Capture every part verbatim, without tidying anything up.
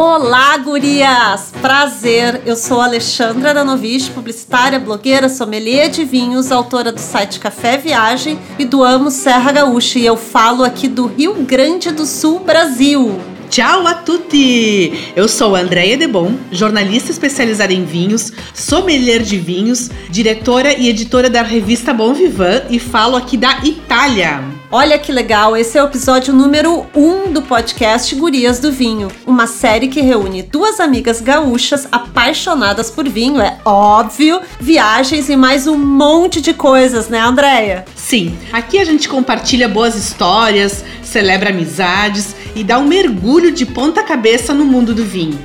Olá, gurias! Prazer! Eu sou Alexandra Aranovich, publicitária, blogueira, sommelier de vinhos, autora do site Café Viagem e do Amo Serra Gaúcha, e eu falo aqui do Rio Grande do Sul, Brasil. Tchau a tutti! Eu sou Andréia Debon, jornalista especializada em vinhos, sommelier de vinhos, diretora e editora da revista Bon Vivant e falo aqui da Itália. Olha que legal, esse é o episódio número um do podcast Gurias do Vinho, uma série que reúne duas amigas gaúchas apaixonadas por vinho, é óbvio, viagens e mais um monte de coisas, né, Andréia? Sim, aqui a gente compartilha boas histórias, celebra amizades e dá um mergulho de ponta cabeça no mundo do vinho.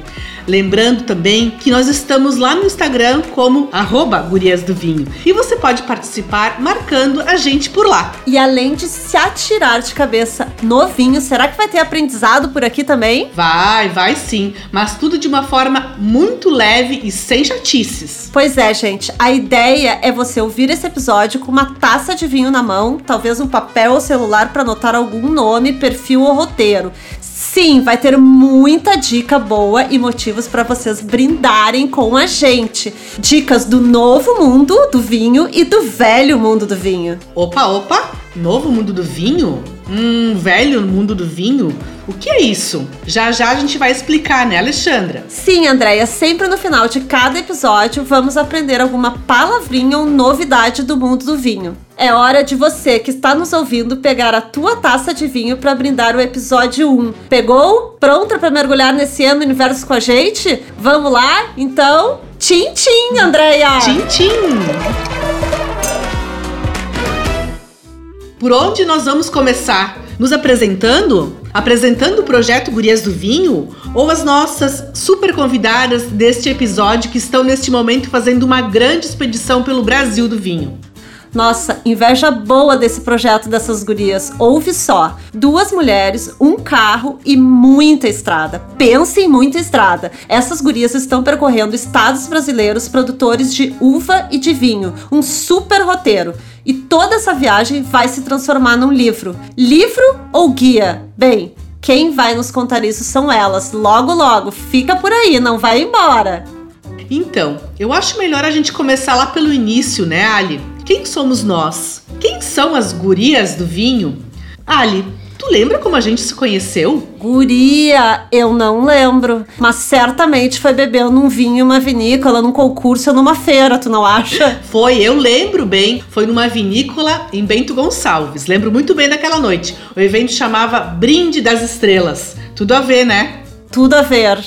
Lembrando também que nós estamos lá no Instagram como arroba Gurias do Vinho. E você pode participar marcando a gente por lá. E além de se atirar de cabeça no vinho, será que vai ter aprendizado por aqui também? Vai, vai sim. Mas tudo de uma forma muito leve e sem chatices. Pois é, gente. A ideia é você ouvir esse episódio com uma taça de vinho na mão, talvez um papel ou celular para anotar algum nome, perfil ou roteiro. Sim, vai ter muita dica boa e motivos para vocês brindarem com a gente. Dicas do novo mundo do vinho e do velho mundo do vinho. Opa, opa! Novo mundo do vinho? Hum, velho mundo do vinho? O que é isso? Já já a gente vai explicar, né, Alexandra? Sim, Andréia, sempre no final de cada episódio vamos aprender alguma palavrinha ou novidade do mundo do vinho. É hora de você que está nos ouvindo pegar a tua taça de vinho para brindar o episódio um. Pegou? Pronta para mergulhar nesse ano universo com a gente? Vamos lá? Então, tchim tchim, Andréia! Tchim tchim! Por onde nós vamos começar? Nos apresentando? Apresentando o projeto Gurias do Vinho? Ou as nossas super convidadas deste episódio que estão neste momento fazendo uma grande expedição pelo Brasil do vinho? Nossa, inveja boa desse projeto dessas gurias. Ouve só, duas mulheres, um carro e muita estrada. Pensa em muita estrada. Essas gurias estão percorrendo estados brasileiros produtores de uva e de vinho. Um super roteiro. E toda essa viagem vai se transformar num livro. Livro ou guia? Bem, quem vai nos contar isso são elas. Logo, logo. Fica por aí, não vai embora. Então, eu acho melhor a gente começar lá pelo início, né, Ali? Quem somos nós? Quem são as gurias do vinho? Ali, tu lembra como a gente se conheceu? Guria, eu não lembro. Mas certamente foi bebendo um vinho, uma vinícola, num concurso ou numa feira, tu não acha? Foi, eu lembro bem. Foi numa vinícola em Bento Gonçalves. Lembro muito bem daquela noite. O evento chamava Brinde das Estrelas. Tudo a ver, né? Tudo a ver.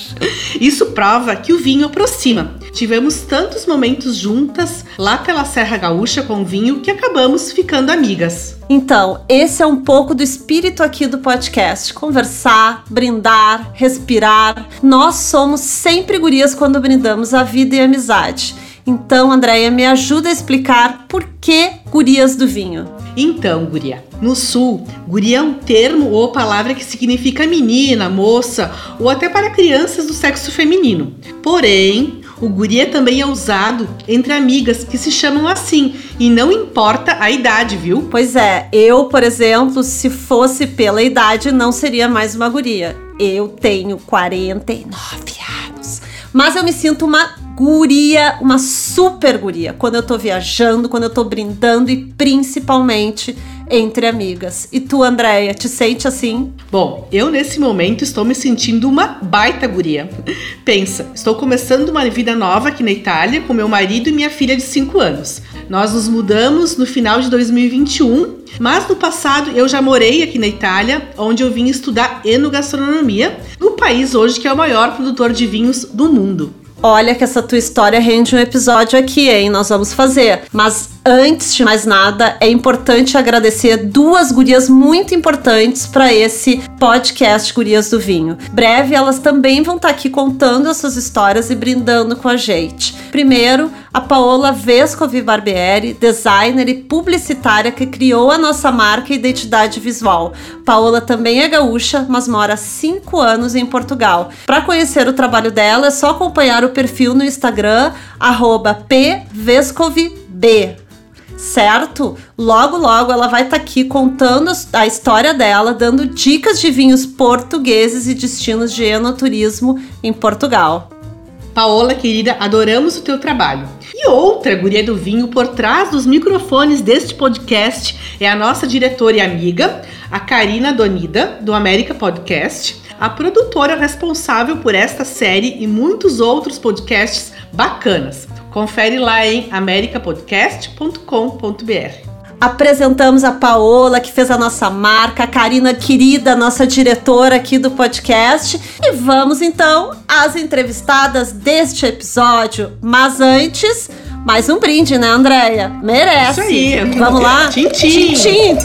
Isso prova que o vinho aproxima. Tivemos tantos momentos juntas lá pela Serra Gaúcha com o vinho que acabamos ficando amigas. Então, esse é um pouco do espírito aqui do podcast. Conversar, brindar, respirar. Nós somos sempre gurias quando brindamos a vida e a amizade. Então, Andréia, me ajuda a explicar por que gurias do vinho. Então, guria, no sul, guria é um termo ou palavra que significa menina, moça ou até para crianças do sexo feminino. Porém, o guria também é usado entre amigas que se chamam assim e não importa a idade, viu? Pois é, eu, por exemplo, se fosse pela idade, não seria mais uma guria. Eu tenho quarenta e nove anos, mas eu me sinto uma guria, uma super guria, quando eu tô viajando, quando eu tô brindando e principalmente entre amigas. E tu, Andréia, te sente assim? Bom, eu nesse momento estou me sentindo uma baita guria. Pensa, estou começando uma vida nova aqui na Itália com meu marido e minha filha de cinco anos. Nós nos mudamos no final de dois mil e vinte e um, mas no passado eu já morei aqui na Itália, onde eu vim estudar enogastronomia, no país hoje que é o maior produtor de vinhos do mundo. Olha que essa tua história rende um episódio aqui, hein? Nós vamos fazer. Mas antes de mais nada, é importante agradecer duas gurias muito importantes para esse podcast Gurias do Vinho. Breve, elas também vão estar aqui contando as suas histórias e brindando com a gente. Primeiro, a Paola Vescovi Barbieri, designer e publicitária que criou a nossa marca e identidade visual. Paola também é gaúcha, mas mora há cinco anos em Portugal. Para conhecer o trabalho dela, é só acompanhar o perfil no Instagram, arroba pvescovib. certo? Logo, logo ela vai estar tá aqui contando a história dela, dando dicas de vinhos portugueses e destinos de enoturismo em Portugal. Paola, querida, adoramos o teu trabalho. E outra guria do vinho por trás dos microfones deste podcast é a nossa diretora e amiga, a Carina Donida, do America Podcast, a produtora responsável por esta série e muitos outros podcasts bacanas. Confere lá em america podcast ponto com ponto b r. Apresentamos a Paola, que fez a nossa marca, a Carina, querida, nossa diretora aqui do podcast. E vamos, então, às entrevistadas deste episódio. Mas antes, mais um brinde, né, Andréia? Merece. Isso aí. Vamos lá? Tchim, tchim. Tchim, tchim.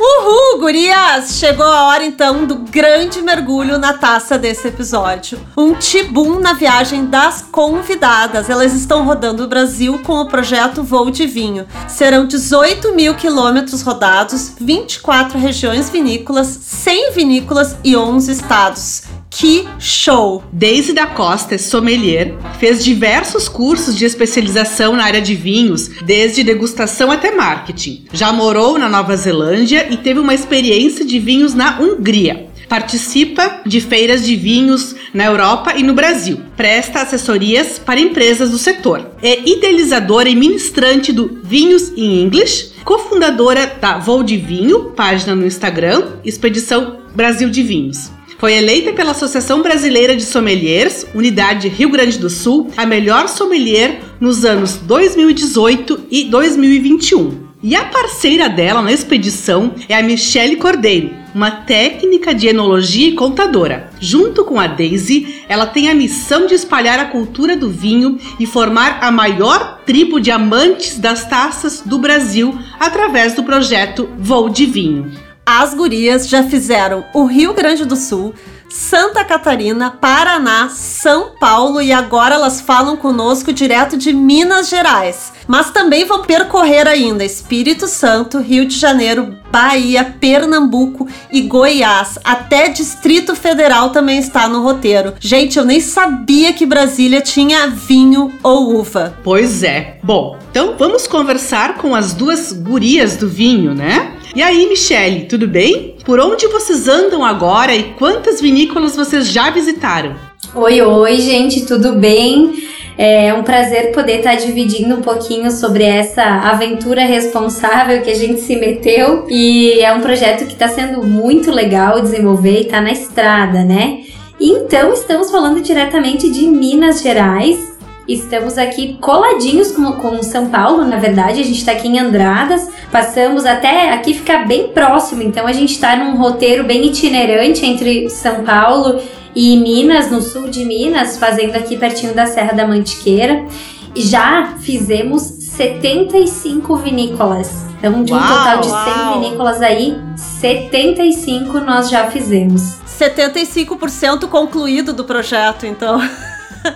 Uhul, gurias! Chegou a hora, então, do grande mergulho na taça desse episódio. Um tibum na viagem das convidadas. Elas estão rodando o Brasil com o projeto Vou de Vinho. Serão dezoito mil quilômetros rodados, vinte e quatro regiões vinícolas, cem vinícolas e onze estados. Que show! Deise da Costa é sommelier, fez diversos cursos de especialização na área de vinhos, desde degustação até marketing. Já morou na Nova Zelândia e teve uma experiência de vinhos na Hungria. Participa de feiras de vinhos na Europa e no Brasil. Presta assessorias para empresas do setor. É idealizadora e ministrante do Vinhos in English, cofundadora da Vou de Vinho, página no Instagram, Expedição Brasil de Vinhos. Foi eleita pela Associação Brasileira de Sommeliers, Unidade Rio Grande do Sul, a melhor sommelier nos anos dois mil e dezoito e dois mil e vinte e um. E a parceira dela na expedição é a Michele Cordeiro, uma técnica de enologia e contadora. Junto com a Deise, ela tem a missão de espalhar a cultura do vinho e formar a maior tribo de amantes das taças do Brasil através do projeto Vou de Vinho. As gurias já fizeram o Rio Grande do Sul, Santa Catarina, Paraná, São Paulo e agora elas falam conosco direto de Minas Gerais. Mas também vão percorrer ainda Espírito Santo, Rio de Janeiro, Bahia, Pernambuco e Goiás. Até Distrito Federal também está no roteiro. Gente, eu nem sabia que Brasília tinha vinho ou uva. Pois é. Bom, então vamos conversar com as duas gurias do vinho, né? E aí, Michele, tudo bem? Por onde vocês andam agora e quantas vinícolas vocês já visitaram? Oi, oi, gente, tudo bem? É um prazer poder estar dividindo um pouquinho sobre essa aventura responsável que a gente se meteu. E é um projeto que está sendo muito legal desenvolver e está na estrada, né? Então, estamos falando diretamente de Minas Gerais. Estamos aqui coladinhos com, com São Paulo, na verdade, a gente está aqui em Andradas, passamos até aqui ficar bem próximo, então a gente está num roteiro bem itinerante entre São Paulo e Minas, no sul de Minas, fazendo aqui pertinho da Serra da Mantiqueira. Já fizemos setenta e cinco vinícolas, então de um uau, total de cem uau. Vinícolas aí, setenta e cinco nós já fizemos. setenta e cinco por cento concluído do projeto, então...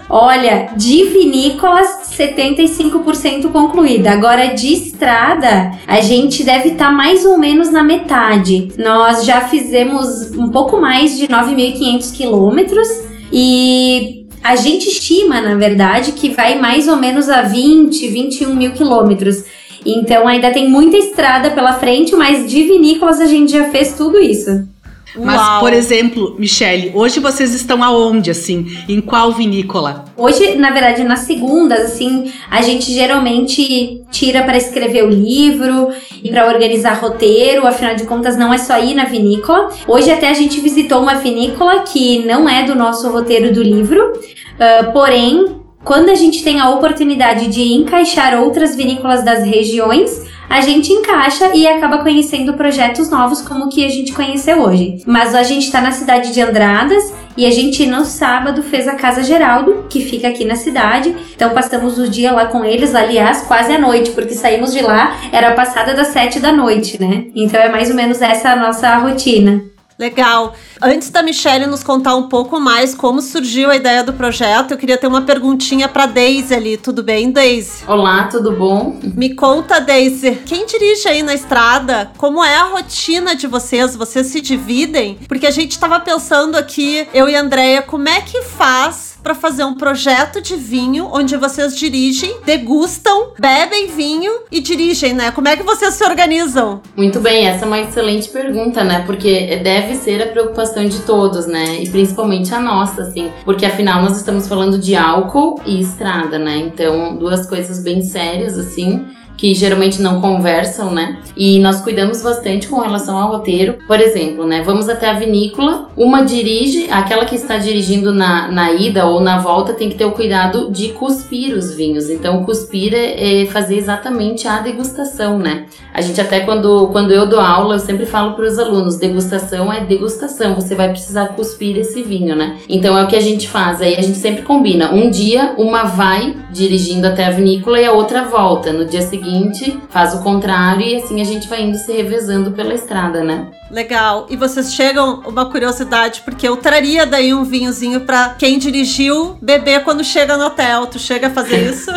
Olha, de vinícolas, setenta e cinco por cento concluída. Agora, de estrada, a gente deve estar mais ou menos na metade. Nós já fizemos um pouco mais de nove mil e quinhentos quilômetros e a gente estima, na verdade, que vai mais ou menos a vinte, vinte e um mil quilômetros. Então, ainda tem muita estrada pela frente, mas de vinícolas a gente já fez tudo isso. Mas, uau. Por exemplo, Michele, hoje vocês estão aonde, assim? Em qual vinícola? Hoje, na verdade, nas segundas, assim, a gente geralmente tira para escrever o livro e para organizar roteiro, afinal de contas, não é só ir na vinícola. Hoje até a gente visitou uma vinícola que não é do nosso roteiro do livro, uh, porém, quando a gente tem a oportunidade de encaixar outras vinícolas das regiões... a gente encaixa e acaba conhecendo projetos novos como o que a gente conheceu hoje. Mas a gente está na cidade de Andradas e a gente no sábado fez a Casa Geraldo, que fica aqui na cidade. Então passamos o dia lá com eles, aliás, quase à noite, porque saímos de lá, era passada das sete da noite, né? Então é mais ou menos essa a nossa rotina. Legal. Antes da Michele nos contar um pouco mais como surgiu a ideia do projeto, eu queria ter uma perguntinha para Deise ali. Tudo bem, Deise? Olá, tudo bom? Me conta, Deise, quem dirige aí na estrada? Como é a rotina de vocês? Vocês se dividem? Porque a gente estava pensando aqui, eu e a Andréia, como é que faz para fazer um projeto de vinho onde vocês dirigem, degustam, bebem vinho e dirigem, né? Como é que vocês se organizam? Muito bem, essa é uma excelente pergunta, né? Porque deve ser a preocupação de todos, né? E principalmente a nossa, assim. Porque afinal nós estamos falando de álcool e estrada, né? Então, duas coisas bem sérias, assim, que geralmente não conversam, né? E nós cuidamos bastante com relação ao roteiro. Por exemplo, né? Vamos até a vinícola, uma dirige, aquela que está dirigindo na, na ida ou na volta tem que ter o cuidado de cuspir os vinhos. Então, cuspir é, é fazer exatamente a degustação, né? A gente até quando, quando eu dou aula, eu sempre falo para os alunos, degustação é degustação, você vai precisar cuspir esse vinho, né? Então, é o que a gente faz. Aí a gente sempre combina. Um dia, uma vai dirigindo até a vinícola e a outra volta. No dia seguinte, faz o contrário e assim a gente vai indo se revezando pela estrada, né? Legal. E vocês chegam, uma curiosidade, porque eu traria daí um vinhozinho pra quem dirigiu beber quando chega no hotel. Tu chega a fazer isso?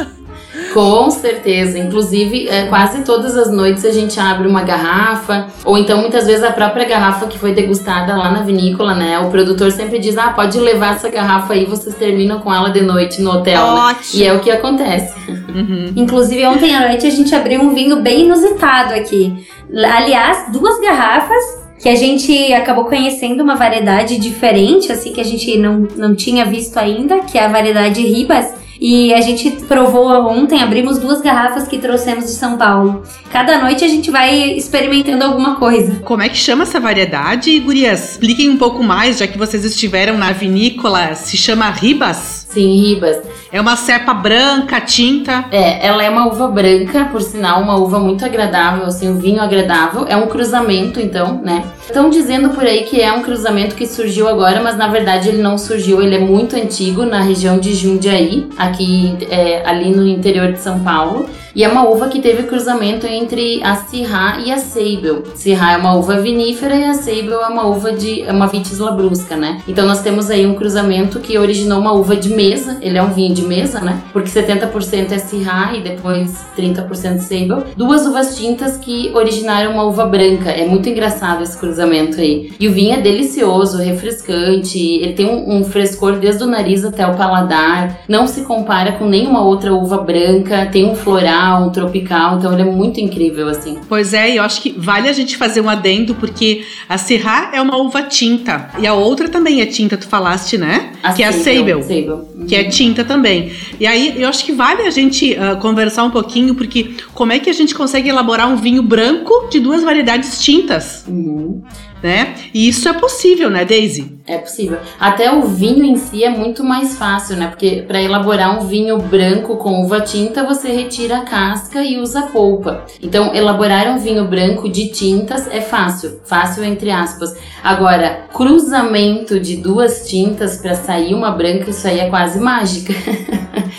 Com certeza, inclusive é, quase todas as noites a gente abre uma garrafa, ou então muitas vezes a própria garrafa que foi degustada lá na vinícola, né, o produtor sempre diz, ah, pode levar essa garrafa aí, vocês terminam com ela de noite no hotel, né? E é o que acontece. Uhum. Inclusive ontem à noite a gente abriu um vinho bem inusitado aqui, aliás, duas garrafas, que a gente acabou conhecendo uma variedade diferente, assim, que a gente não, não tinha visto ainda, que é a variedade Ribas. E a gente provou ontem, abrimos duas garrafas que trouxemos de São Paulo. Cada noite a gente vai experimentando alguma coisa. Como é que chama essa variedade, gurias? Expliquem um pouco mais, já que vocês estiveram na vinícola. Se chama Ribas? Sim, Ribas. É uma cepa branca, tinta? É, ela é uma uva branca, por sinal, uma uva muito agradável, assim, um vinho agradável. É um cruzamento, então, né? Estão dizendo por aí que é um cruzamento que surgiu agora, mas na verdade ele não surgiu, ele é muito antigo, na região de Jundiaí, aqui é, ali no interior de São Paulo. E é uma uva que teve cruzamento entre a Syrah e a Seibel. Syrah é uma uva vinífera e a Seibel é uma uva de... é uma Vitis labrusca, né? Então nós temos aí um cruzamento que originou uma uva de mesa. Ele é um vinho de mesa, né? Porque setenta por cento é Syrah e depois trinta por cento Seibel. Duas uvas tintas que originaram uma uva branca. É muito engraçado esse cruzamento aí. E o vinho é delicioso, refrescante. Ele tem um, um frescor desde o nariz até o paladar. Não se compara com nenhuma outra uva branca. Tem um floral, um tropical, então ele é muito incrível, assim. Pois é, e eu acho que vale a gente fazer um adendo, porque a Syrah é uma uva tinta, e a outra também é tinta, tu falaste, né? A que Seibel, é a Seibel, uhum. Que é tinta também. E aí, eu acho que vale a gente uh, conversar um pouquinho, porque como é que a gente consegue elaborar um vinho branco de duas variedades tintas? Uhum. Né? E isso é possível, né, Deise? É possível. Até o vinho em si é muito mais fácil, né? Porque para elaborar um vinho branco com uva tinta, você retira a casca e usa a polpa. Então, elaborar um vinho branco de tintas é fácil. Fácil entre aspas. Agora, cruzamento de duas tintas para sair uma branca, isso aí é quase mágica.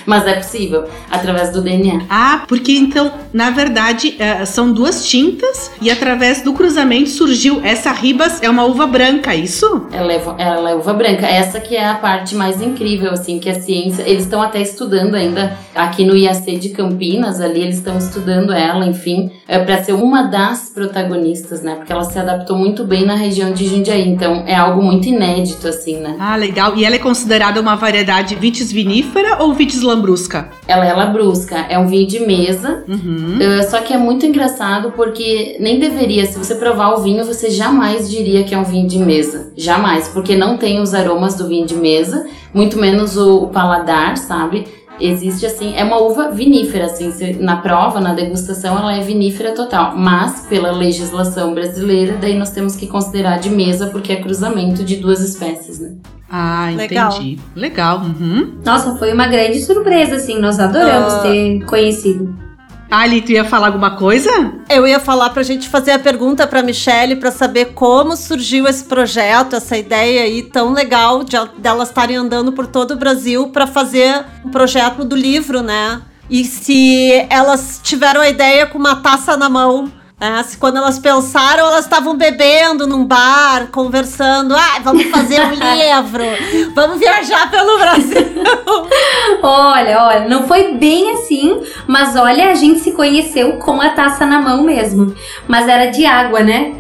Mas é possível, através do D N A. Ah, porque então, na verdade, são duas tintas e através do cruzamento surgiu essa Ribas, é uma uva branca, isso? Ela é, ela é uva branca. Essa que é a parte mais incrível, assim, que a ciência... Eles estão até estudando ainda aqui no I A C de Campinas, ali eles estão estudando ela, enfim, é para ser uma das protagonistas, né? Porque ela se adaptou muito bem na região de Jundiaí, então é algo muito inédito, assim, né? Ah, legal. E ela é considerada uma variedade Vitis vinífera ou Vitis labrusca? Ela é labrusca, é um vinho de mesa, uhum. uh, só que é muito engraçado porque nem deveria, se você provar o vinho, você jamais diria que é um vinho de mesa, jamais, porque não tem os aromas do vinho de mesa, muito menos o, o paladar, sabe? Existe assim, é uma uva vinífera, assim, na prova, na degustação, ela é vinífera total, mas pela legislação brasileira, daí nós temos que considerar de mesa, porque é cruzamento de duas espécies, né? Ah, entendi. Legal. Legal. Uhum. Nossa, foi uma grande surpresa, assim, nós adoramos uh... ter conhecido. Ali, tu ia falar alguma coisa? Eu ia falar pra gente fazer a pergunta pra Michele pra saber como surgiu esse projeto, essa ideia aí tão legal de delas estarem andando por todo o Brasil pra fazer um projeto do livro, né? E se elas tiveram a ideia com uma taça na mão As, quando elas pensaram, elas estavam bebendo num bar, conversando. Ah, vamos fazer um livro, vamos viajar pelo Brasil. Olha, olha, não foi bem assim, mas olha, a gente se conheceu com a taça na mão mesmo. Mas era de água, né?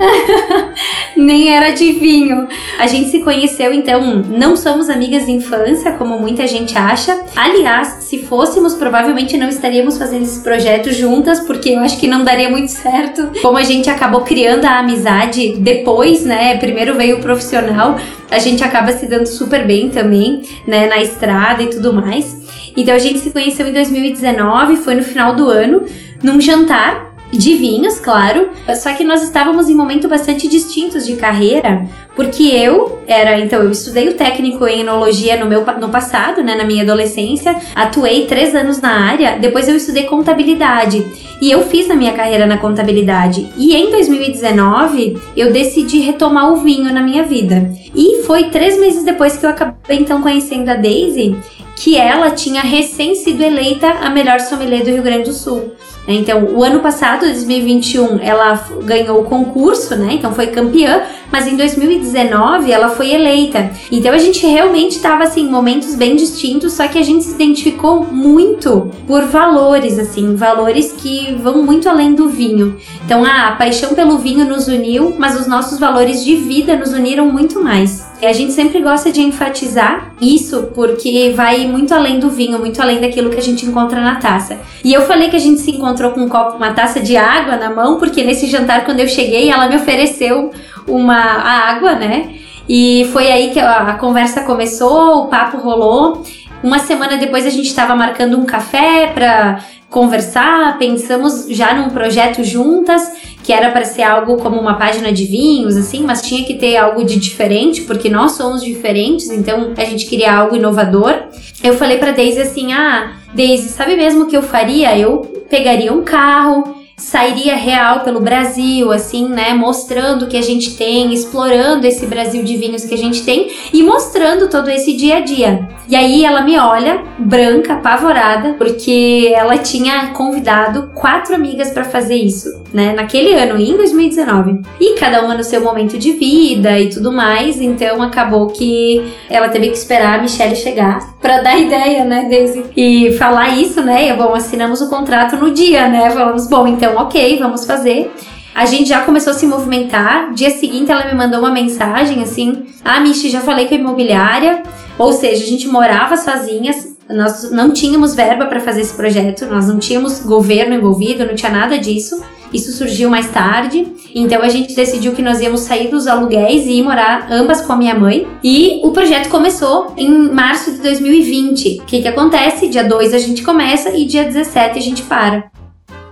Nem era de vinho. A gente se conheceu, então, não somos amigas de infância, como muita gente acha. Aliás, se fôssemos, provavelmente não estaríamos fazendo esse projeto juntas, porque eu acho que não daria muito certo. Como a gente acabou criando a amizade depois, né? Primeiro veio o profissional, a gente acaba se dando super bem também, né? Na estrada e tudo mais. Então a gente se conheceu em dois mil e dezenove, foi no final do ano, num jantar de vinhos, claro. Só que nós estávamos em momentos bastante distintos de carreira, porque eu era, então, eu estudei o técnico em enologia no meu no passado, né, na minha adolescência, atuei três anos na área, depois eu estudei contabilidade e eu fiz a minha carreira na contabilidade. E em dois mil e dezenove eu decidi retomar o vinho na minha vida. E foi três meses depois que eu acabei então conhecendo a Deise, que ela tinha recém sido eleita a melhor sommelier do Rio Grande do Sul. Então, o ano passado, dois mil e vinte e um, ela ganhou o concurso, né? Então foi campeã, mas em dois mil e dezenove ela foi eleita. Então a gente realmente estava assim, em momentos bem distintos, só que a gente se identificou muito por valores, assim, valores que vão muito além do vinho. Então, ah, a paixão pelo vinho nos uniu, mas os nossos valores de vida nos uniram muito mais. E a gente sempre gosta de enfatizar isso, porque vai muito além do vinho, muito além daquilo que a gente encontra na taça. E eu falei que a gente se encontrou com um copo, uma taça de água na mão, porque nesse jantar, quando eu cheguei, ela me ofereceu uma a água, né? E foi aí que a, a conversa começou, o papo rolou. Uma semana depois a gente estava marcando um café para conversar, pensamos já num projeto juntas, que era para ser algo como uma página de vinhos, assim, mas tinha que ter algo de diferente, porque nós somos diferentes, então a gente queria algo inovador. Eu falei para Deise assim, ah, Deise, sabe mesmo o que eu faria? Eu pegaria um carro, sairia real pelo Brasil, assim, né, mostrando o que a gente tem, explorando esse Brasil de vinhos que a gente tem e mostrando todo esse dia a dia. E aí ela me olha, branca, apavorada, porque ela tinha convidado quatro amigas para fazer isso, né, naquele ano, em dois mil e dezenove. E cada uma no seu momento de vida e tudo mais, então acabou que ela teve que esperar a Michele chegar para dar ideia, né, Deise? E falar isso, né, e, bom, assinamos o contrato no dia, né, falamos, bom, então Então, ok, vamos fazer. A gente já começou a se movimentar. Dia seguinte, ela me mandou uma mensagem assim: ah, Michi, já falei com a imobiliária. Ou seja, a gente morava sozinhas. Nós não tínhamos verba para fazer esse projeto. Nós não tínhamos governo envolvido, não tinha nada disso. Isso surgiu mais tarde. Então, a gente decidiu que nós íamos sair dos aluguéis e ir morar ambas com a minha mãe. E o projeto começou em março de dois mil e vinte. O que que acontece? Dia dois a gente começa e dia dezessete a gente para.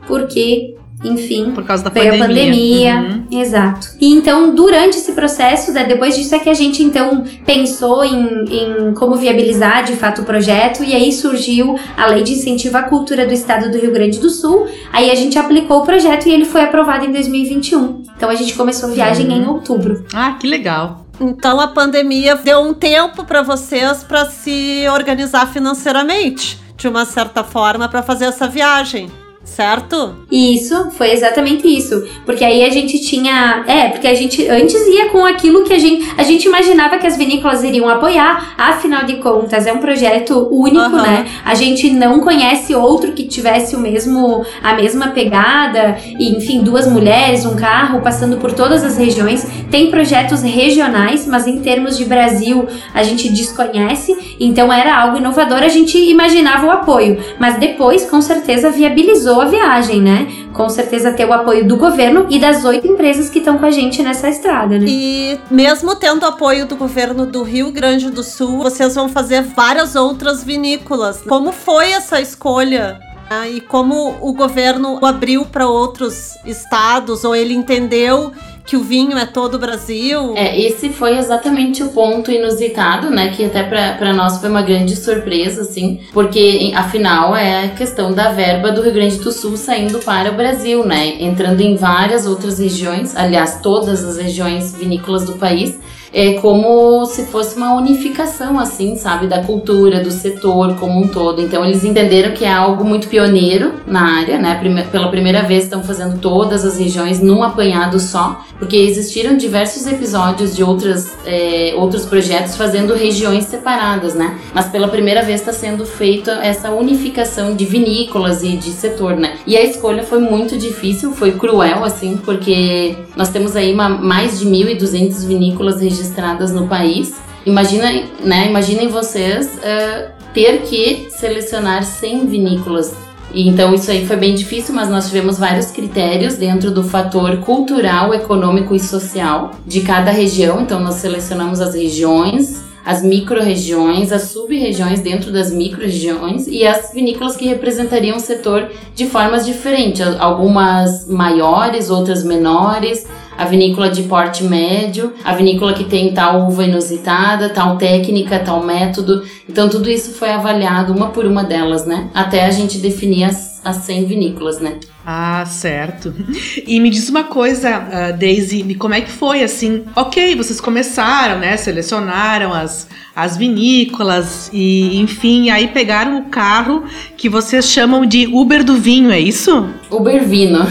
Porque, enfim, por causa da veio pandemia. a pandemia. Uhum. Exato. E então, durante esse processo, né, depois disso é que a gente, então, pensou em, em como viabilizar, de fato, o projeto. E aí surgiu a Lei de Incentivo à Cultura do Estado do Rio Grande do Sul. Aí a gente aplicou o projeto e ele foi aprovado em dois mil e vinte e um. Então, a gente começou a viagem uhum. em outubro. Ah, que legal. Então, a pandemia deu um tempo para vocês para se organizar financeiramente, de uma certa forma, para fazer essa viagem. Certo? Isso, foi exatamente isso. Porque aí a gente tinha... É, porque a gente antes ia com aquilo que a gente... A gente imaginava que as vinícolas iriam apoiar. Afinal de contas, é um projeto único, uhum. né? A gente não conhece outro que tivesse o mesmo... A mesma pegada. E, enfim, duas mulheres, um carro, passando por todas as regiões. Tem projetos regionais, mas em termos de Brasil, a gente desconhece. Então, era algo inovador. A gente imaginava o apoio. Mas depois, com certeza, viabilizou a viagem, né? Com certeza ter o apoio do governo e das oito empresas que estão com a gente nessa estrada, né? E mesmo tendo apoio do governo do Rio Grande do Sul, vocês vão fazer várias outras vinícolas. Como foi essa escolha? Ah, e como o governo abriu para outros estados, ou ele entendeu que o vinho é todo o Brasil. É, esse foi exatamente o ponto inusitado, né, que até pra, pra nós foi uma grande surpresa, assim, porque afinal é a questão da verba do Rio Grande do Sul saindo para o Brasil, né, entrando em várias outras regiões, aliás, todas as regiões vinícolas do país. É como se fosse uma unificação, assim, sabe, da cultura, do setor como um todo. Então eles entenderam que é algo muito pioneiro na área, né? Prime- pela primeira vez estão fazendo todas as regiões num apanhado só, porque existiram diversos episódios de outras, é, outros projetos fazendo regiões separadas, né? Mas pela primeira vez está sendo feita essa unificação de vinícolas e de setor, né? E a escolha foi muito difícil, foi cruel, assim, porque nós temos aí uma, mais de mil e duzentas vinícolas registradas registradas no país. Imagina, né, imaginem vocês uh, ter que selecionar cem vinícolas. E então isso aí foi bem difícil, mas nós tivemos vários critérios dentro do fator cultural, econômico e social de cada região. Então nós selecionamos as regiões, as micro-regiões, as sub-regiões dentro das micro-regiões e as vinícolas que representariam o setor de formas diferentes, algumas maiores, outras menores, a vinícola de porte médio, a vinícola que tem tal uva inusitada, tal técnica, tal método. Então tudo isso foi avaliado uma por uma delas, né? Até a gente definir as, as cem vinícolas, né? Ah, certo. E me diz uma coisa, uh, Deise, como é que foi, assim? Ok, vocês começaram, né? Selecionaram as, as vinícolas e, enfim, aí pegaram o carro que vocês chamam de Uber do vinho, é isso? Uber Vino.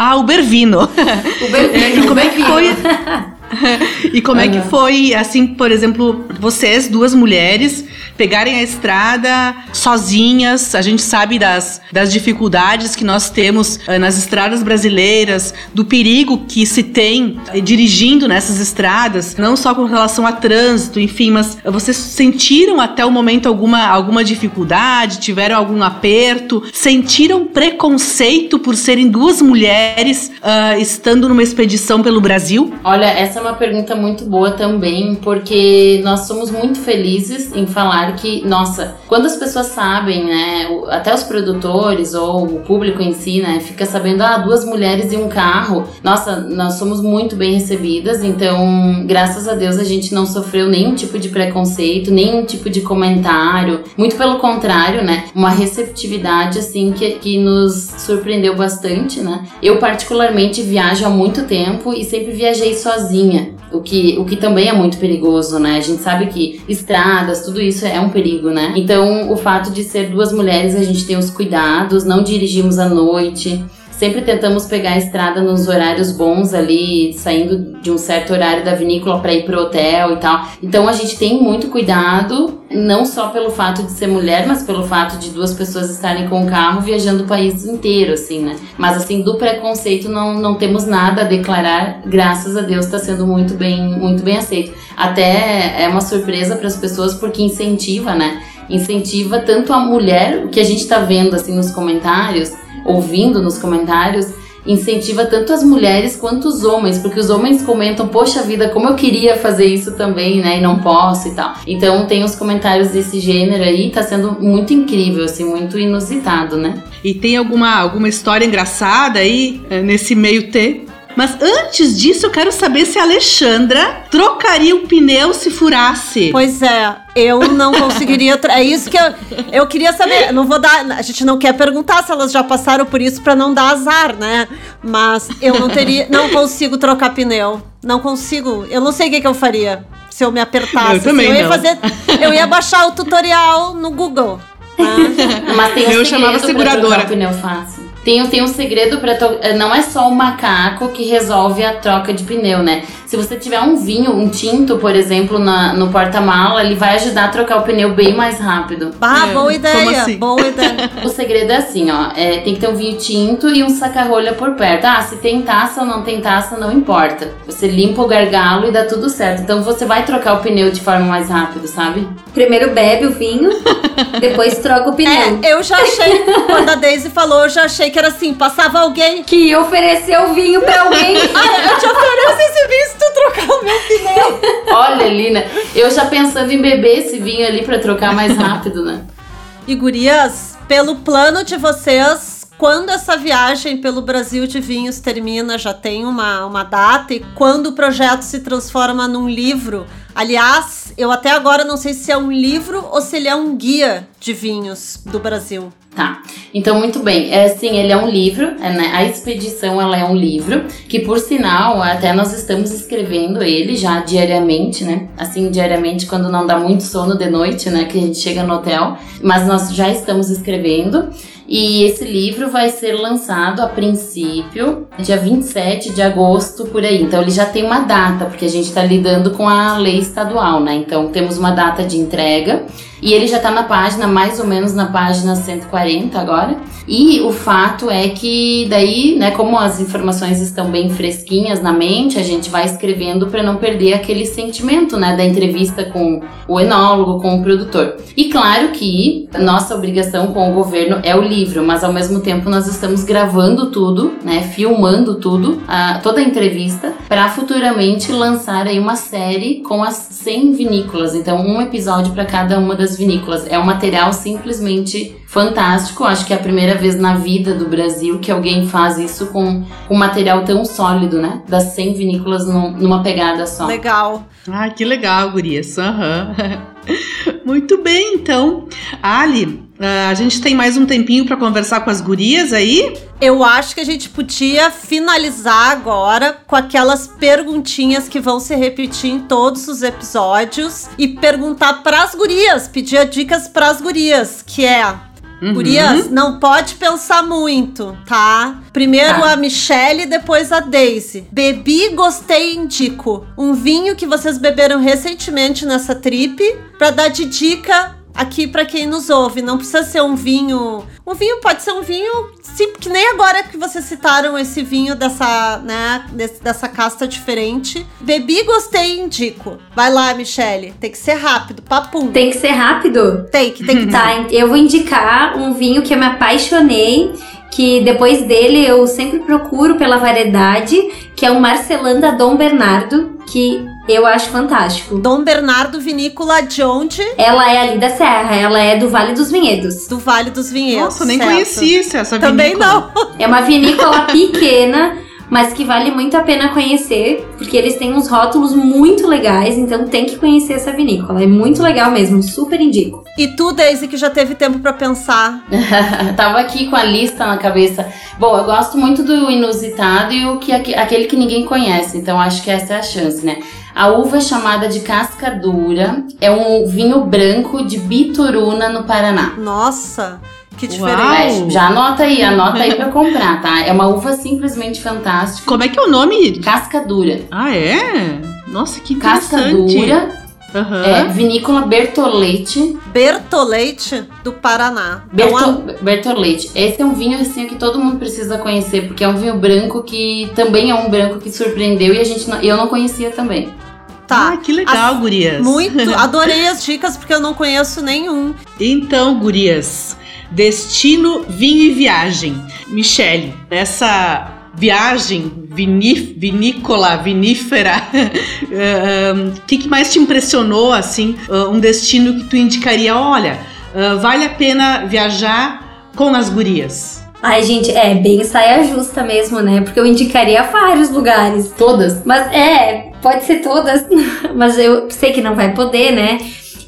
Ah, o Bervino. O Bervino. E como é que foi? E como uhum. é que foi, assim, por exemplo, vocês, duas mulheres, pegarem a estrada sozinhas? A gente sabe das, das dificuldades que nós temos uh, nas estradas brasileiras, do perigo que se tem uh, dirigindo nessas estradas, não só com relação a trânsito, enfim, mas uh, vocês sentiram até o momento alguma, alguma dificuldade, tiveram algum aperto, sentiram preconceito por serem duas mulheres uh, estando numa expedição pelo Brasil? Olha, essa é uma pergunta muito boa também, porque nós somos muito felizes em falar que, nossa, quando as pessoas sabem, né, até os produtores ou o público em si, né, fica sabendo, ah, duas mulheres e um carro, nossa, nós somos muito bem recebidas, então, graças a Deus, a gente não sofreu nenhum tipo de preconceito, nenhum tipo de comentário, muito pelo contrário, né, uma receptividade, assim, que, que nos surpreendeu bastante, né. Eu, particularmente, viajo há muito tempo e sempre viajei sozinha, O que, o que também é muito perigoso, né? A gente sabe que estradas, tudo isso é um perigo, né? Então, o fato de ser duas mulheres, a gente tem os cuidados, não dirigimos à noite, sempre tentamos pegar a estrada nos horários bons ali, saindo de um certo horário da vinícola para ir pro hotel e tal. Então, a gente tem muito cuidado, não só pelo fato de ser mulher, mas pelo fato de duas pessoas estarem com o carro viajando o país inteiro, assim, né? Mas, assim, do preconceito não, não temos nada a declarar, graças a Deus está sendo muito bem, muito bem aceito. Até é uma surpresa para as pessoas porque incentiva, né? Incentiva tanto a mulher, o que a gente está vendo, assim, nos comentários, ouvindo nos comentários, incentiva tanto as mulheres quanto os homens, porque os homens comentam, poxa vida, como eu queria fazer isso também, né, e não posso e tal. Então tem uns comentários desse gênero aí, tá sendo muito incrível, assim, muito inusitado, né. E tem alguma, alguma história engraçada aí, nesse meio tempo? Mas antes disso, eu quero saber se a Alexandra trocaria o pneu se furasse. Pois é, eu não conseguiria... Tra- é isso que eu, eu queria saber. Não vou dar, a gente não quer perguntar se elas já passaram por isso pra não dar azar, né? Mas eu não teria... Não consigo trocar pneu. Não consigo. Eu não sei o que, que eu faria se eu me apertasse. Eu também eu ia não. Fazer, eu ia baixar o tutorial no Google. Ah. Mas tem um eu chamava seguradora. Pneu fácil. Tem, tem um segredo pra... To... Não é só o macaco que resolve a troca de pneu, né? Se você tiver um vinho, um tinto, por exemplo, na, no porta-mala, ele vai ajudar a trocar o pneu bem mais rápido. Ah, é, boa ideia, assim? boa ideia. O segredo é assim, ó. É, tem que ter um vinho tinto e um saca-rolha por perto. Ah, se tem taça ou não tem taça, não importa. Você limpa o gargalo e dá tudo certo. Então você vai trocar o pneu de forma mais rápida, sabe? Primeiro bebe o vinho, depois troca o pneu. É, eu já achei... Quando a Deise falou, eu já achei que era assim, passava alguém que ofereceu vinho pra alguém. Ah, eu te ofereço esse vinho se tu trocar o meu pneu. Olha, Lina, eu já pensando em beber esse vinho ali pra trocar mais rápido, né? E gurias, pelo plano de vocês, quando essa viagem pelo Brasil de Vinhos termina, já tem uma, uma data, e quando o projeto se transforma num livro. Aliás, eu até agora não sei se é um livro ou se ele é um guia de vinhos do Brasil. Tá, então muito bem, é, sim, ele é um livro, é, né? A expedição ela é um livro, que por sinal, até nós estamos escrevendo ele já diariamente, né, assim diariamente quando não dá muito sono de noite, né, que a gente chega no hotel, mas nós já estamos escrevendo, e esse livro vai ser lançado a princípio, dia vinte e sete de agosto, por aí, então ele já tem uma data, porque a gente tá lidando com a lei estadual, né, então temos uma data de entrega, e ele já tá na página, mais ou menos na página cento e quarenta agora. E o fato é que daí, né, como as informações estão bem fresquinhas na mente, a gente vai escrevendo para não perder aquele sentimento, né, da entrevista com o enólogo, com o produtor. E claro que nossa obrigação com o governo é o livro, mas ao mesmo tempo nós estamos gravando tudo, né, filmando tudo, a, toda a entrevista, para futuramente lançar aí uma série com as cem vinícolas, então um episódio para cada uma das vinícolas. É um material simplesmente fantástico, acho que é a primeira vez na vida do Brasil que alguém faz isso com um material tão sólido, né? Das cem vinícolas num, numa pegada só. Legal! Ai, que legal, gurias! Uhum. Muito bem, então. Ali, a gente tem mais um tempinho para conversar com as gurias aí? Eu acho que a gente podia finalizar agora com aquelas perguntinhas que vão se repetir em todos os episódios e perguntar pras gurias, pedir dicas pras gurias, que é... Uhum. Gurias, não pode pensar muito, tá? Primeiro tá. A Michele, depois a Deise. Bebi, gostei e indico. Um vinho que vocês beberam recentemente nessa trip, pra dar de dica aqui pra quem nos ouve. Não precisa ser um vinho... Um vinho pode ser um vinho... Sim, que nem agora que vocês citaram esse vinho dessa, né, desse, dessa casta diferente. Bebi, gostei e indico. Vai lá, Michele. Tem que ser rápido. Papum. Tem que ser rápido? Tem que, tem que. Tá, eu vou indicar um vinho que eu me apaixonei, que depois dele eu sempre procuro pela variedade, que é o Marcelanda Dom Bernardo, que... eu acho fantástico. Dom Bernardo, vinícola de onde? Ela é ali da Serra, ela é do Vale dos Vinhedos. Do Vale dos Vinhedos. Nossa, nem certo. Conhecia essa vinícola. Também não. É uma vinícola pequena, mas que vale muito a pena conhecer, porque eles têm uns rótulos muito legais, então tem que conhecer essa vinícola. É muito legal mesmo, super indico. E tu, Deise, que já teve tempo pra pensar? Tava aqui com a lista na cabeça. Bom, eu gosto muito do inusitado e o que, aquele que ninguém conhece, então acho que essa é a chance, né? A uva é chamada de Cascadura, é um vinho branco de Bituruna, no Paraná. Nossa, que diferente. Uau. Já anota aí, anota aí pra comprar, tá? É uma uva simplesmente fantástica. Como é que é o nome? Cascadura. Ah, é? Nossa, que interessante. Cascadura. Uhum. É, vinícola Bertolete. Bertolete do Paraná. Berto, Bertolete. Esse é um vinho assim que todo mundo precisa conhecer, porque é um vinho branco que também é um branco que surpreendeu e a gente não, eu não conhecia também. Tá. Ah, que legal, as, gurias. Muito. Adorei as dicas porque eu não conheço nenhum. Então, gurias, destino, vinho e viagem. Michele, essa viagem viní, vinícola, vinífera, o uh, que, que mais te impressionou, assim, uh, um destino que tu indicaria, olha, uh, vale a pena viajar com as gurias? Ai, gente, é bem saia justa mesmo, né? Porque eu indicaria vários lugares. Todas? Mas é, pode ser todas, mas eu sei que não vai poder, né?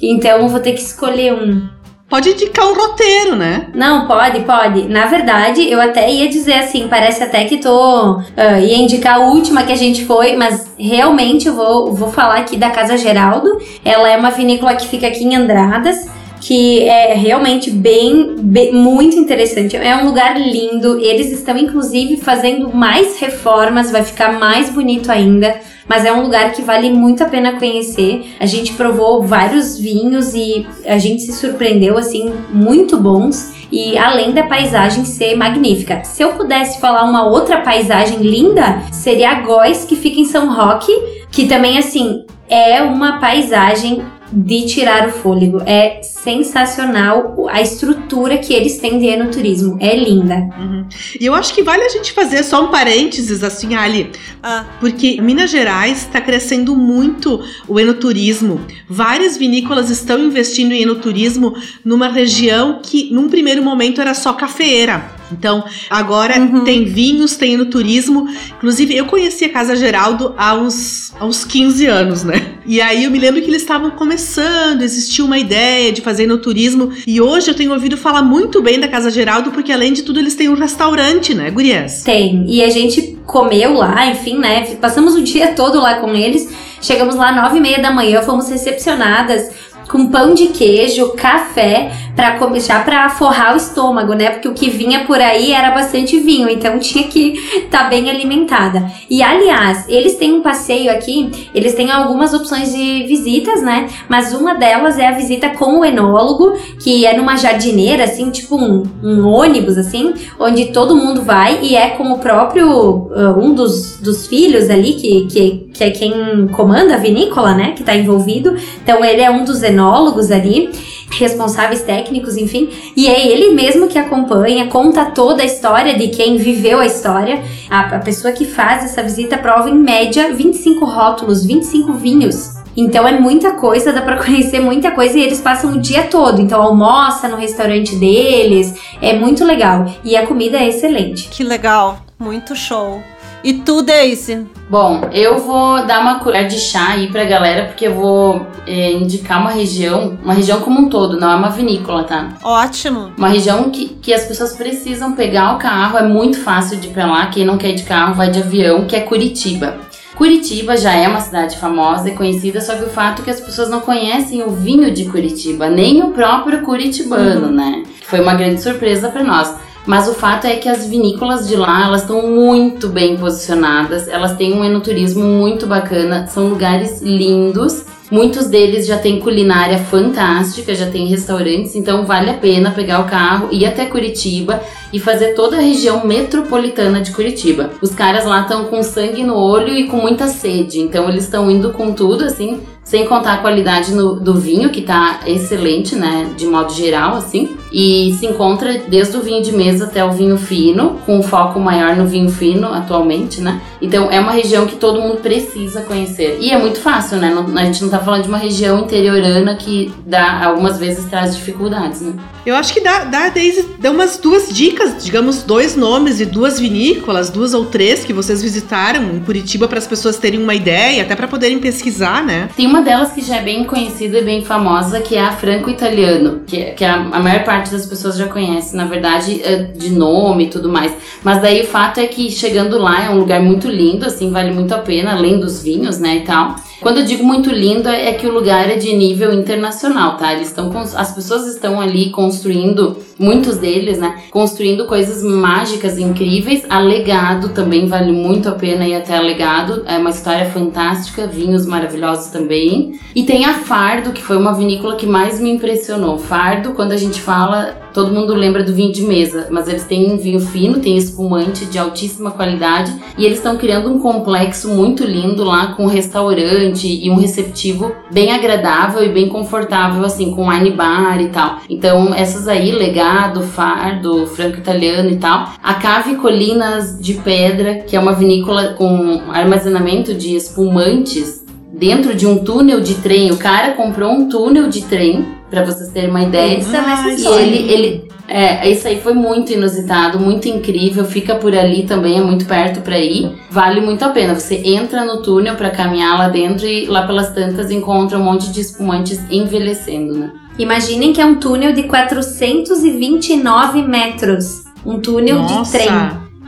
Então eu vou ter que escolher um. Pode indicar um roteiro, né? Não, pode, pode. Na verdade, eu até ia dizer assim, parece até que tô... Uh, ia indicar a última que a gente foi, mas realmente eu vou, vou falar aqui da Casa Geraldo. Ela é uma vinícola que fica aqui em Andradas, que é realmente bem, bem, muito interessante. É um lugar lindo, eles estão inclusive fazendo mais reformas, vai ficar mais bonito ainda. Mas é um lugar que vale muito a pena conhecer. A gente provou vários vinhos e a gente se surpreendeu, assim, muito bons. E além da paisagem ser magnífica. Se eu pudesse falar uma outra paisagem linda, seria a Góis, que fica em São Roque, que também, assim, é uma paisagem de tirar o fôlego. É sensacional a estrutura que eles têm de enoturismo. É linda. Uhum. E eu acho que vale a gente fazer só um parênteses, assim, Ali. Ah. Porque Minas Gerais está crescendo muito o enoturismo. Várias vinícolas estão investindo em enoturismo numa região que, num primeiro momento, era só cafeeira. Então, agora uhum. tem vinhos, tem no turismo. Inclusive, eu conheci a Casa Geraldo há uns, há uns quinze anos, né? E aí eu me lembro que eles estavam começando, existia uma ideia de fazer no turismo. E hoje eu tenho ouvido falar muito bem da Casa Geraldo, porque além de tudo eles têm um restaurante, né, Gurias? Tem, e a gente comeu lá, enfim, né? Passamos o dia todo lá com eles. Chegamos lá às nove e meia da manhã, fomos recepcionadas com pão de queijo, café, pra comer, já pra forrar o estômago, né? Porque o que vinha por aí era bastante vinho, então tinha que estar tá bem alimentada. E, aliás, eles têm um passeio aqui, eles têm algumas opções de visitas, né? Mas uma delas é a visita com o enólogo, que é numa jardineira, assim, tipo um, um ônibus, assim, onde todo mundo vai e é com o próprio, uh, um dos, dos filhos ali, que, que, que é quem comanda a vinícola, né? Que tá envolvido. Então, ele é um dos enólogos. enólogos ali, responsáveis técnicos, enfim, e é ele mesmo que acompanha, conta toda a história de quem viveu a história. A, a pessoa que faz essa visita prova em média vinte e cinco rótulos, vinte e cinco vinhos. Então é muita coisa, dá pra conhecer muita coisa e eles passam o dia todo. Então almoça no restaurante deles, é muito legal e a comida é excelente. Que legal, muito show. E tu, Deise? Bom, eu vou dar uma colher de chá aí pra galera, porque eu vou é, indicar uma região, uma região como um todo, não é uma vinícola, tá? Ótimo! Uma região que, que as pessoas precisam pegar o carro, é muito fácil de ir pra lá, quem não quer ir de carro vai de avião, que é Curitiba. Curitiba já é uma cidade famosa e conhecida, só que o fato é que as pessoas não conhecem o vinho de Curitiba, nem o próprio curitibano, uhum. né? Foi uma grande surpresa pra nós. Mas o fato é que as vinícolas de lá, elas estão muito bem posicionadas, elas têm um enoturismo muito bacana, são lugares lindos, muitos deles já têm culinária fantástica, já tem restaurantes, então vale a pena pegar o carro, ir até Curitiba e fazer toda a região metropolitana de Curitiba. Os caras lá estão com sangue no olho e com muita sede, então eles estão indo com tudo, assim, sem contar a qualidade no, do vinho, que tá excelente, né, de modo geral, assim. E se encontra desde o vinho de mesa até o vinho fino, com um foco maior no vinho fino atualmente, né. Então é uma região que todo mundo precisa conhecer. E é muito fácil, né, não, a gente não tá falando de uma região interiorana que dá, algumas vezes traz dificuldades, né. Eu acho que dá, dá, Deise, dá umas duas dicas, digamos, dois nomes e duas vinícolas, duas ou três que vocês visitaram em Curitiba para as pessoas terem uma ideia, até para poderem pesquisar, né. Tem uma Uma delas que já é bem conhecida e bem famosa, que é a Franco Italiano, que, que a, a maior parte das pessoas já conhece, na verdade, de nome e tudo mais. Mas daí o fato é que chegando lá é um lugar muito lindo, assim, vale muito a pena, além dos vinhos, né, e tal. Quando eu digo muito lindo, é que o lugar é de nível internacional, tá? Eles estão, as pessoas estão ali construindo, muitos deles, né, construindo coisas mágicas, incríveis. A Legado também vale muito a pena ir até a Legado, é uma história fantástica, vinhos maravilhosos também. E tem a Fardo, que foi uma vinícola que mais me impressionou. Fardo, quando a gente fala, todo mundo lembra do vinho de mesa, mas eles têm um vinho fino, tem espumante de altíssima qualidade e eles estão criando um complexo muito lindo lá, com um restaurante e um receptivo bem agradável e bem confortável, assim, com wine bar e tal. Então essas aí, Legado, Fardo, Franco Italiano e tal. A Cave Colinas de Pedra, que é uma vinícola com armazenamento de espumantes dentro de um túnel de trem. O cara comprou um túnel de trem, pra vocês terem uma ideia. Isso é ele, ele é, isso aí foi muito inusitado, muito incrível. Fica por ali também, é muito perto pra ir. Vale muito a pena. Você entra no túnel pra caminhar lá dentro e lá pelas tantas encontra um monte de espumantes envelhecendo, né? Imaginem que é um túnel de quatrocentos e vinte e nove metros. Um túnel Nossa. De trem.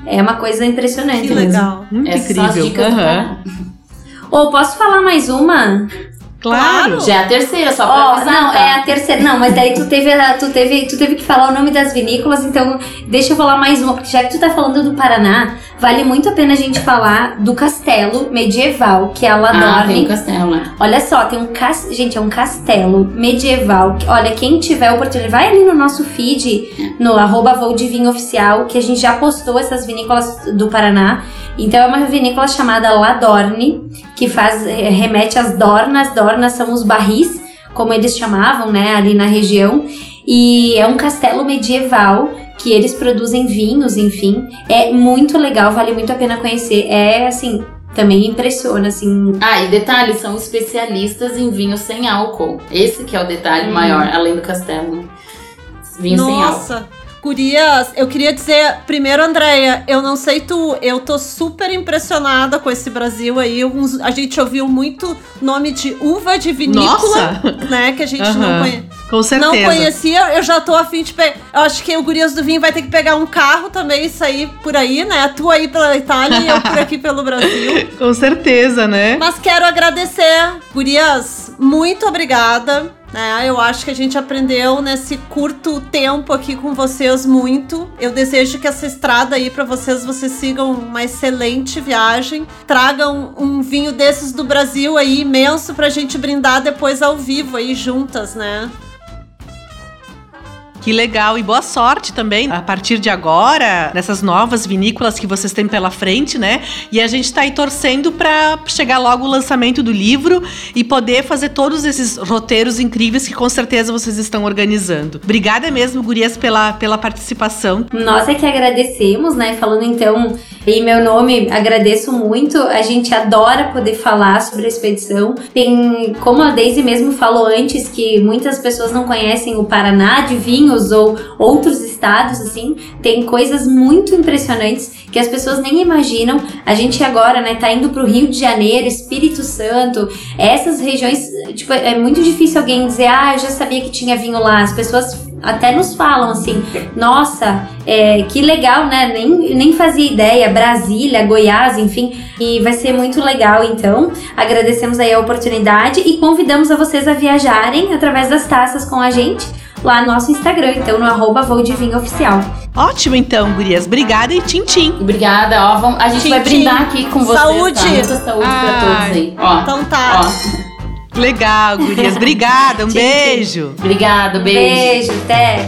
É uma coisa impressionante. Que legal. Mesmo. Muito é incrível. Só as dicas uhum. do cara. Ou oh, posso falar mais uma? Claro! Já é a terceira, só pra oh, avisar. Não, tá? É a terceira. Não, mas daí tu teve, tu, teve, tu teve que falar o nome das vinícolas, então deixa eu falar mais uma. Porque já que tu tá falando do Paraná, vale muito a pena a gente falar do castelo medieval, que é a Ladorne. Ah, tem um castelo. Olha só, tem um castelo. Gente, é um castelo medieval. Olha, quem tiver a oportunidade, vai ali no nosso feed, no arroba Vou de Vinho Oficial, que a gente já postou essas vinícolas do Paraná. Então é uma vinícola chamada Ladorne, que faz, remete às Dornas. Dornas são os barris, como eles chamavam, né, ali na região. E é um castelo medieval que eles produzem vinhos, enfim. É muito legal, vale muito a pena conhecer. É assim, também impressiona, assim. Ah, e detalhe, são especialistas em vinho sem álcool. Esse que é o detalhe hum. maior, além do castelo. Vinho Nossa. Sem álcool. Gurias, eu queria dizer, primeiro, Andréia, eu não sei tu, eu tô super impressionada com esse Brasil aí. Uns, a gente ouviu muito nome de uva de vinícola, Nossa. né, que a gente uhum. não conhece. Com certeza. Não conhecia, eu já tô a fim de pegar. Eu acho que o Gurias do Vinho vai ter que pegar um carro também e sair por aí, né? Tu aí pela Itália e eu por aqui pelo Brasil. Com certeza, né? Mas quero agradecer, Gurias, muito obrigada. É, eu acho que a gente aprendeu nesse curto tempo aqui com vocês muito. Eu desejo que essa estrada aí pra vocês, vocês sigam uma excelente viagem. Tragam um vinho desses do Brasil aí imenso pra gente brindar depois ao vivo aí juntas, né? Que legal, e boa sorte também a partir de agora, nessas novas vinícolas que vocês têm pela frente, né? E a gente tá aí torcendo para chegar logo o lançamento do livro e poder fazer todos esses roteiros incríveis que com certeza vocês estão organizando. Obrigada mesmo, Gurias, pela, pela participação. Nós é que agradecemos, né? Falando então em meu nome, agradeço muito. A gente adora poder falar sobre a expedição. Tem, como a Deise mesmo falou antes, que muitas pessoas não conhecem o Paraná de vinho ou outros estados, assim, tem coisas muito impressionantes que as pessoas nem imaginam. A gente agora, né, tá indo pro Rio de Janeiro, Espírito Santo, essas regiões, tipo, é muito difícil alguém dizer, ah, eu já sabia que tinha vinho lá. As pessoas até nos falam assim, nossa, é, que legal, né, nem, nem fazia ideia, Brasília, Goiás, enfim, e vai ser muito legal. Então, agradecemos aí a oportunidade e convidamos a vocês a viajarem através das taças com a gente lá no nosso Instagram, então no arroba Vou de Vinho Oficial. Ótimo então, Gurias. Obrigada e tchim tchim. Obrigada, ó. Vamos, a gente tchim, vai brindar tchim. Aqui com vocês. Saúde! Tá? Muita saúde Ai. pra todos aí. Ó, então tá. Ó. Legal, Gurias. Obrigada, um tchim, beijo. Tchim. Obrigada, um beijo. Beijo, até.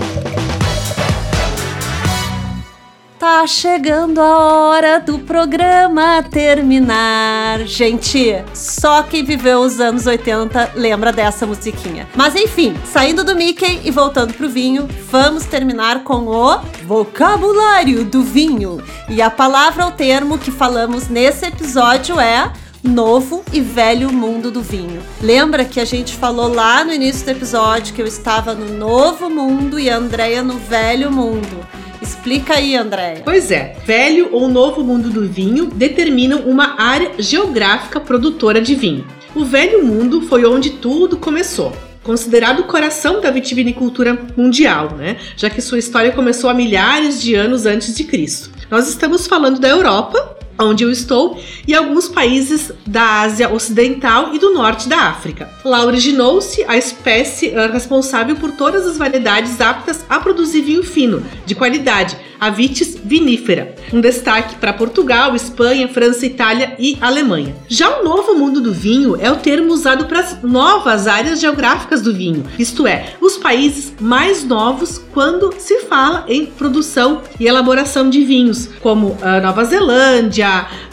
Tá chegando a hora do programa terminar. Gente, só quem viveu os anos oitenta lembra dessa musiquinha. Mas enfim, saindo do Mickey e voltando pro vinho, vamos terminar com o vocabulário do vinho. E a palavra ou termo que falamos nesse episódio é... Novo e velho mundo do vinho. Lembra que a gente falou lá no início do episódio que eu estava no novo mundo e a Andréia no velho mundo? Explica aí, Andréia. Pois é, velho ou novo mundo do vinho determinam uma área geográfica produtora de vinho. O velho mundo foi onde tudo começou, considerado o coração da vitivinicultura mundial, né? Já que sua história começou há milhares de anos antes de Cristo. Nós estamos falando da Europa, onde eu estou, e alguns países da Ásia Ocidental e do Norte da África. Lá originou-se a espécie responsável por todas as variedades aptas a produzir vinho fino, de qualidade, a Vitis vinífera, um destaque para Portugal, Espanha, França, Itália e Alemanha. Já o novo mundo do vinho é o termo usado para as novas áreas geográficas do vinho, isto é, os países mais novos quando se fala em produção e elaboração de vinhos, como a Nova Zelândia,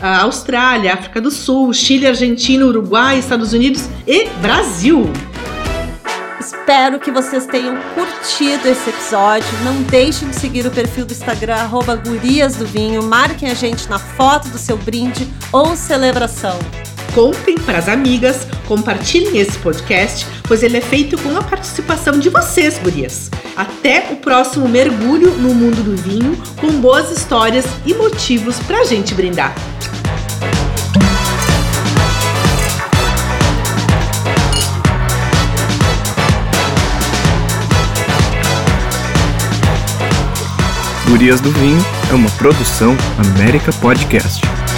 a Austrália, África do Sul, Chile, Argentina, Uruguai, Estados Unidos e Brasil. Espero que vocês tenham curtido esse episódio. Não deixem de seguir o perfil do Instagram, arroba Gurias do Vinho. Marquem a gente na foto do seu brinde ou celebração. Contem para as amigas, compartilhem esse podcast, pois ele é feito com a participação de vocês, gurias. Até o próximo mergulho no mundo do vinho, com boas histórias e motivos para a gente brindar. Gurias do Vinho é uma produção America Podcast.